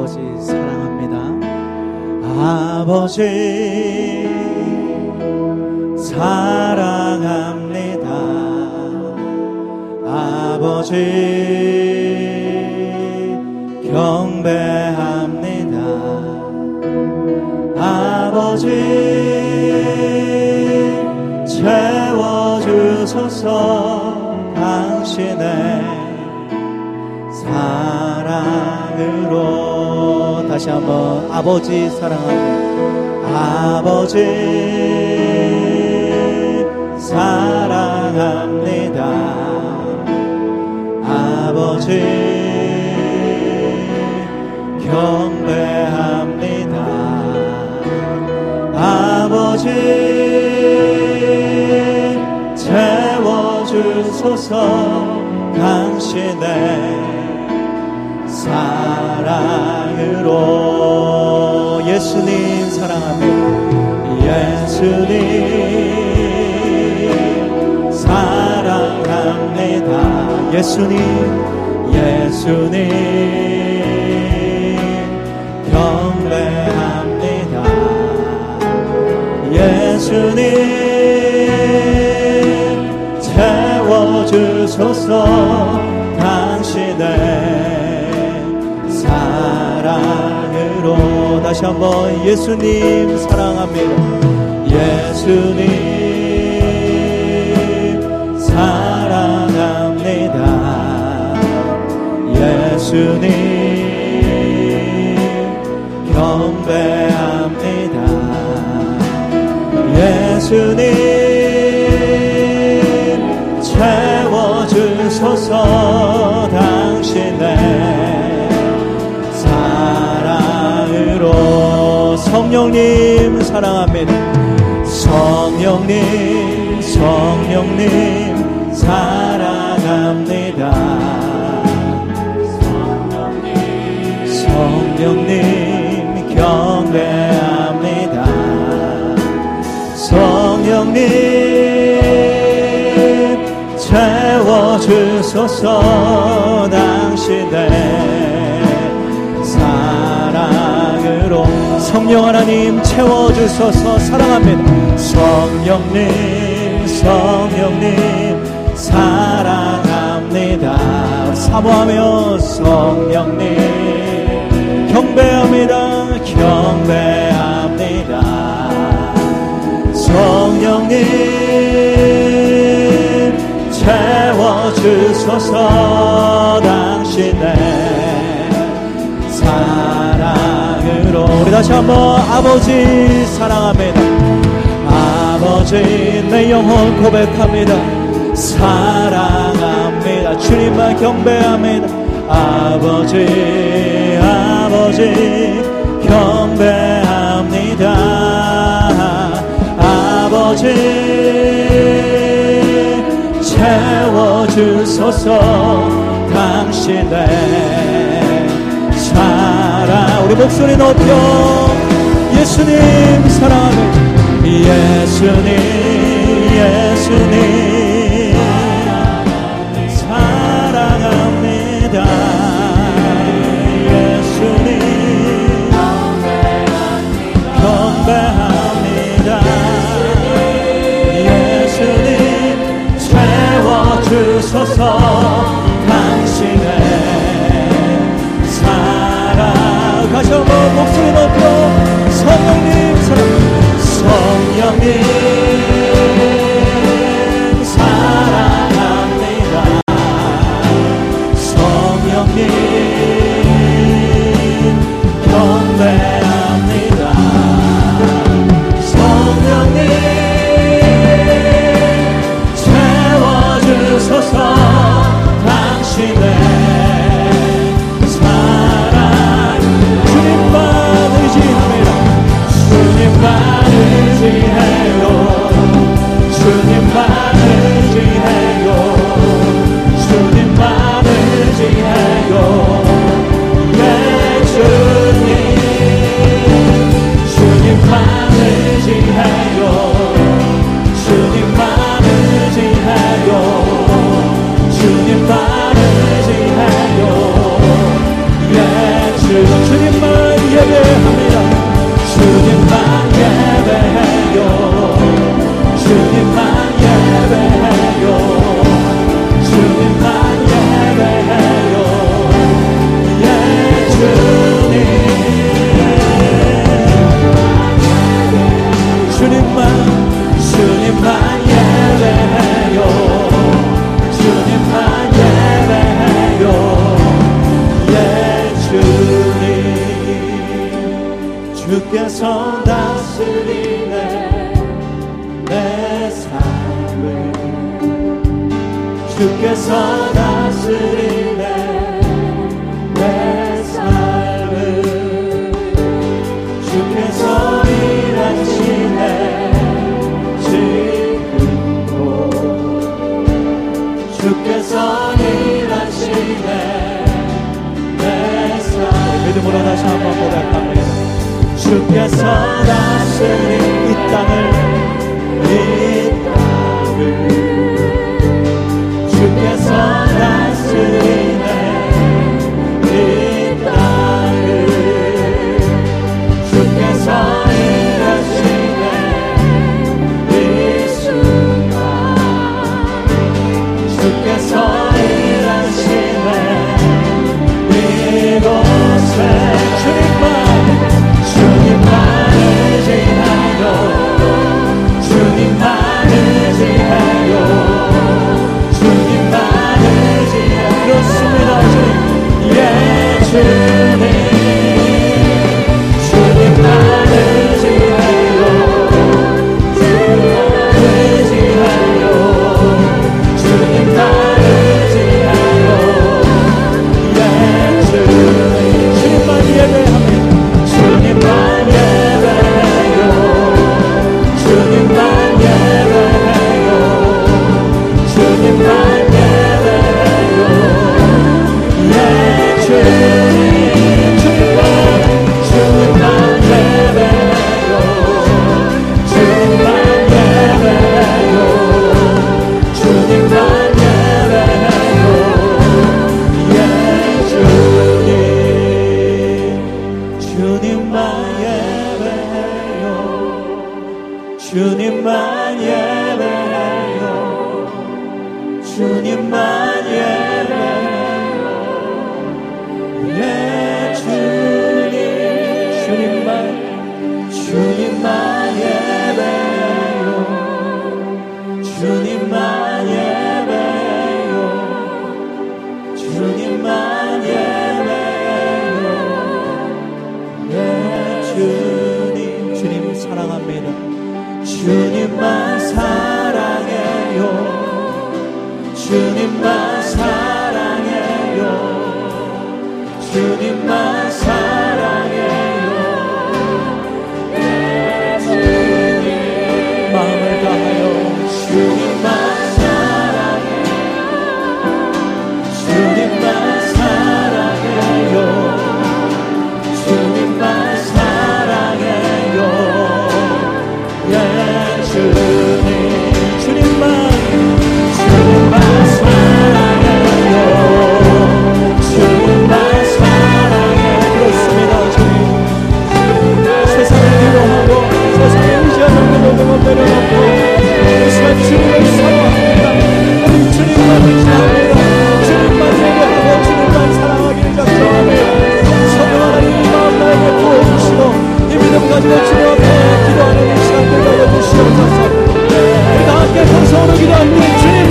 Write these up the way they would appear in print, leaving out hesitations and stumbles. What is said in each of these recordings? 아버지 사랑합니다. 아버지 사랑합니다. 아버지 경배합니다. 아버지 채워주소서 당신의 사랑으로. 다시 한번 아버지 사랑합니다. 아버지 사랑합니다. 아버지 경배합니다. 아버지 채워주소서 당신의 사랑으로. 예수님 사랑합니다. 예수님 사랑합니다. 예수님 경배합니다. 예수님 채워주소서 당신의 사랑으로. 다시 한번 예수님 사랑합니다. 예수님 사랑합니다. 예수님 경배합니다. 예수님 채워주소서 당신의 성령님 사랑합니다. 성령님 사랑합니다. 성령님 경배합니다. 성령님 채워주소서 당신의 사랑으로. 성령 하나님 채워주소서 사랑합니다. 성령님 사랑합니다. 사모하며 성령님 경배합니다. 성령님 채워주소서 당신의 사랑으로. 우리 다시 한번 아버지 사랑합니다. 아버지 내 영혼 고백합니다. 사랑합니다. 주님만 경배합니다. 아버지 경배합니다. 아버지 채워주소서 당신의 사랑. 우리 목소리 높여. 예수님 사랑합니다. 예수님 사랑합니다. 예수님 경배합니다. 예수님 채워주소서 당신의 다시 한번 목소리 높여. 성령님 사랑. 성령님 사랑합니다. 성령님 경배합니다. 성령님 채워주소서 당신의 주님만을 지혜요. 예, 주님. 주께서 다스리네 내 삶을 주께서 다스리네 내 삶을 주께서 일하시네 지금도 주께서 일하시네 내 삶을 믿음으로 다시 한번 고백합니다. 주께서 다스린 이 땅을 주께서 다스리네 이 땅을 주께서 일하시네 이 순간 주께서 일하시네 이곳에 주님만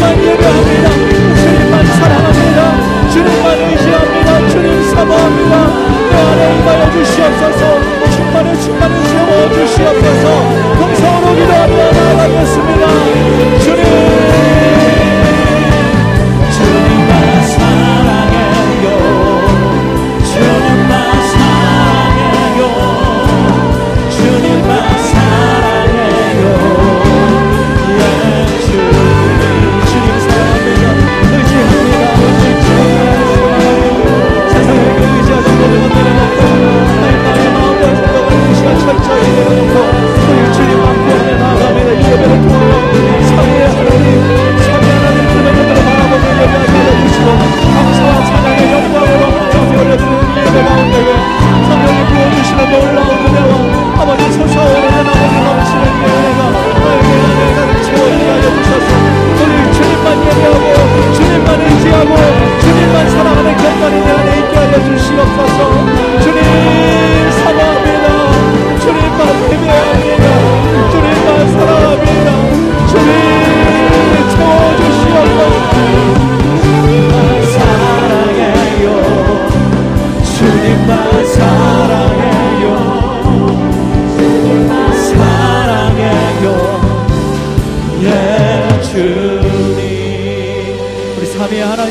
내 마음에 생각하는 그 시간 철저히 내려놓고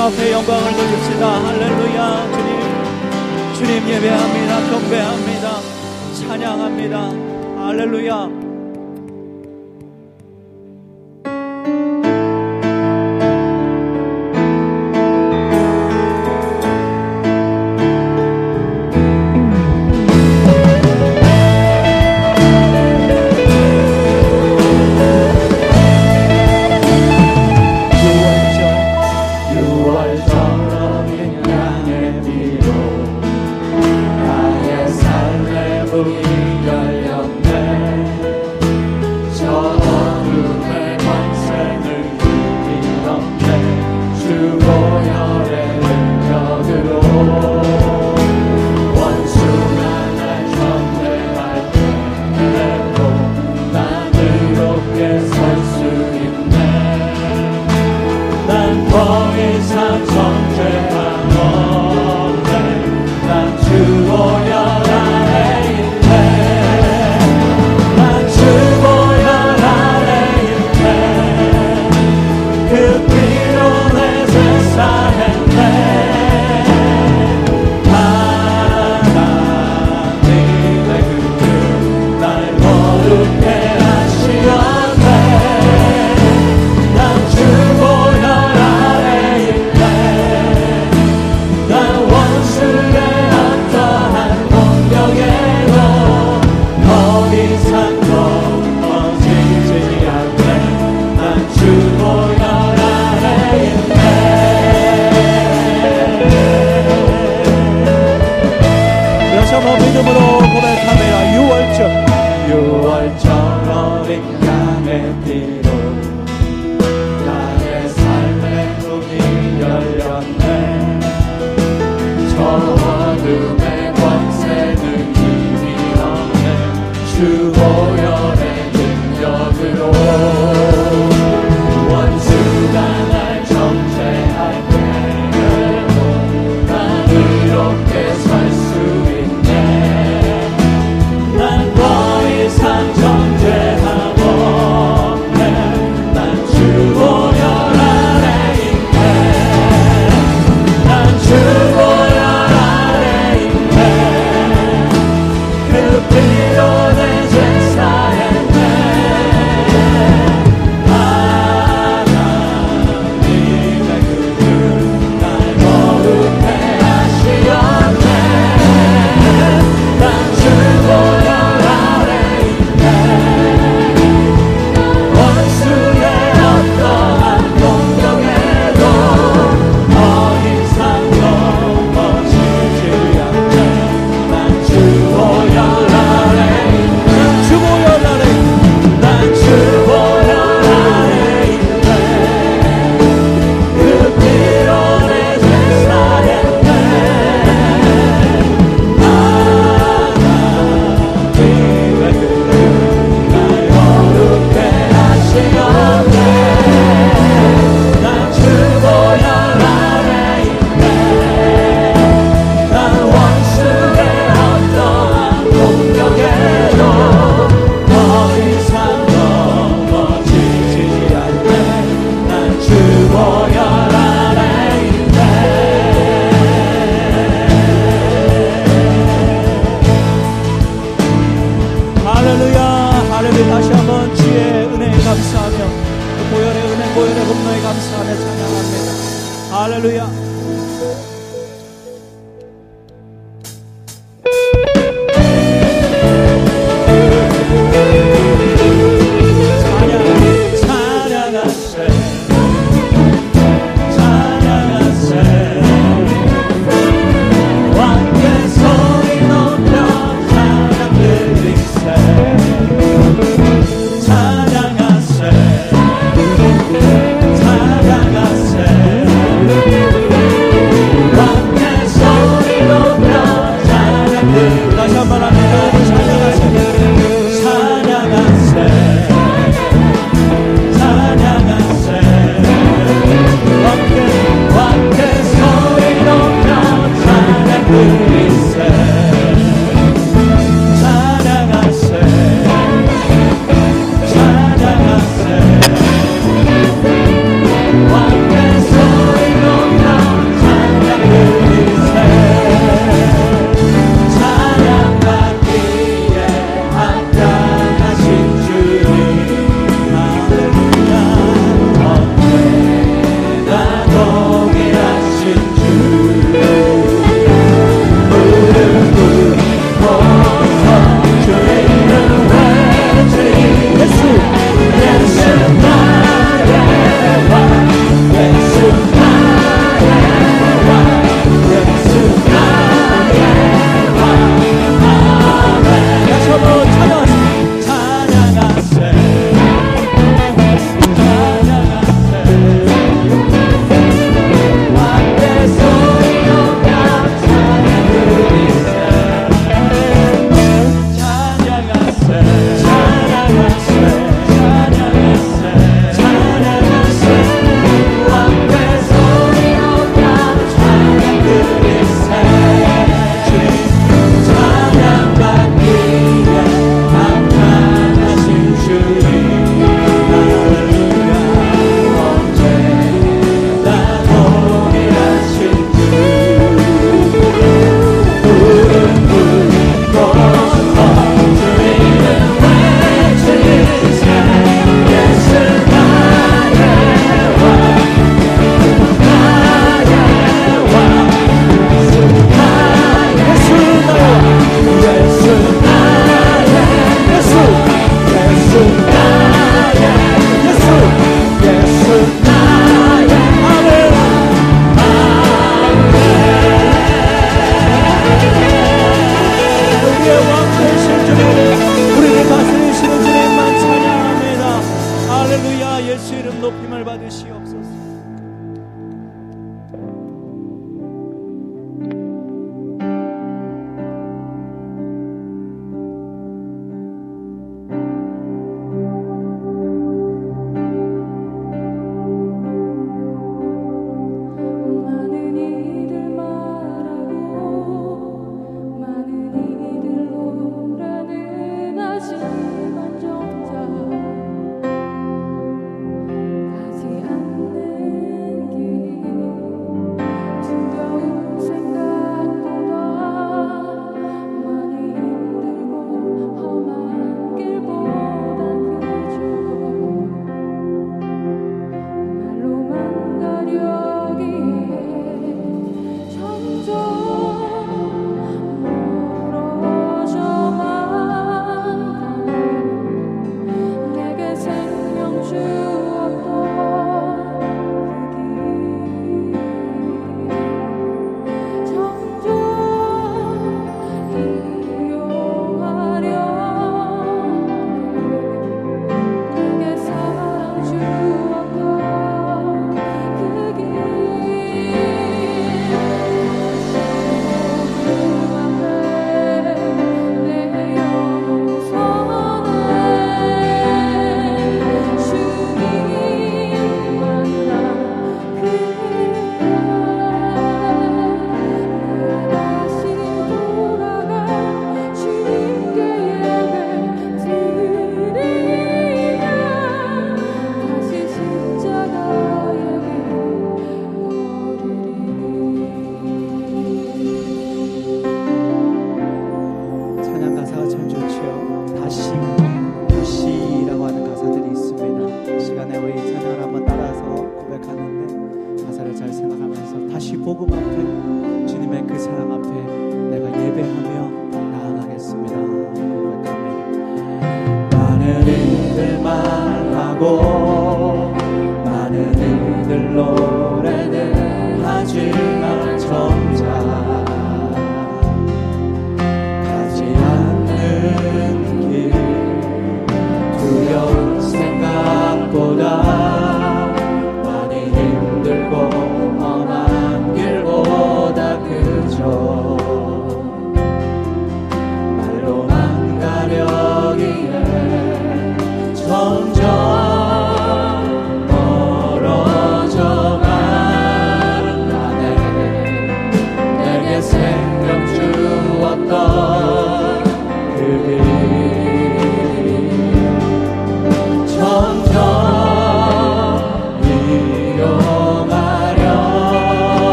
주님 앞에 영광을 돌립시다. 할렐루야. 주님 예배합니다. 경배합니다. 찬양합니다. 할렐루야.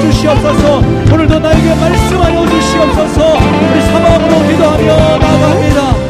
주시옵소서.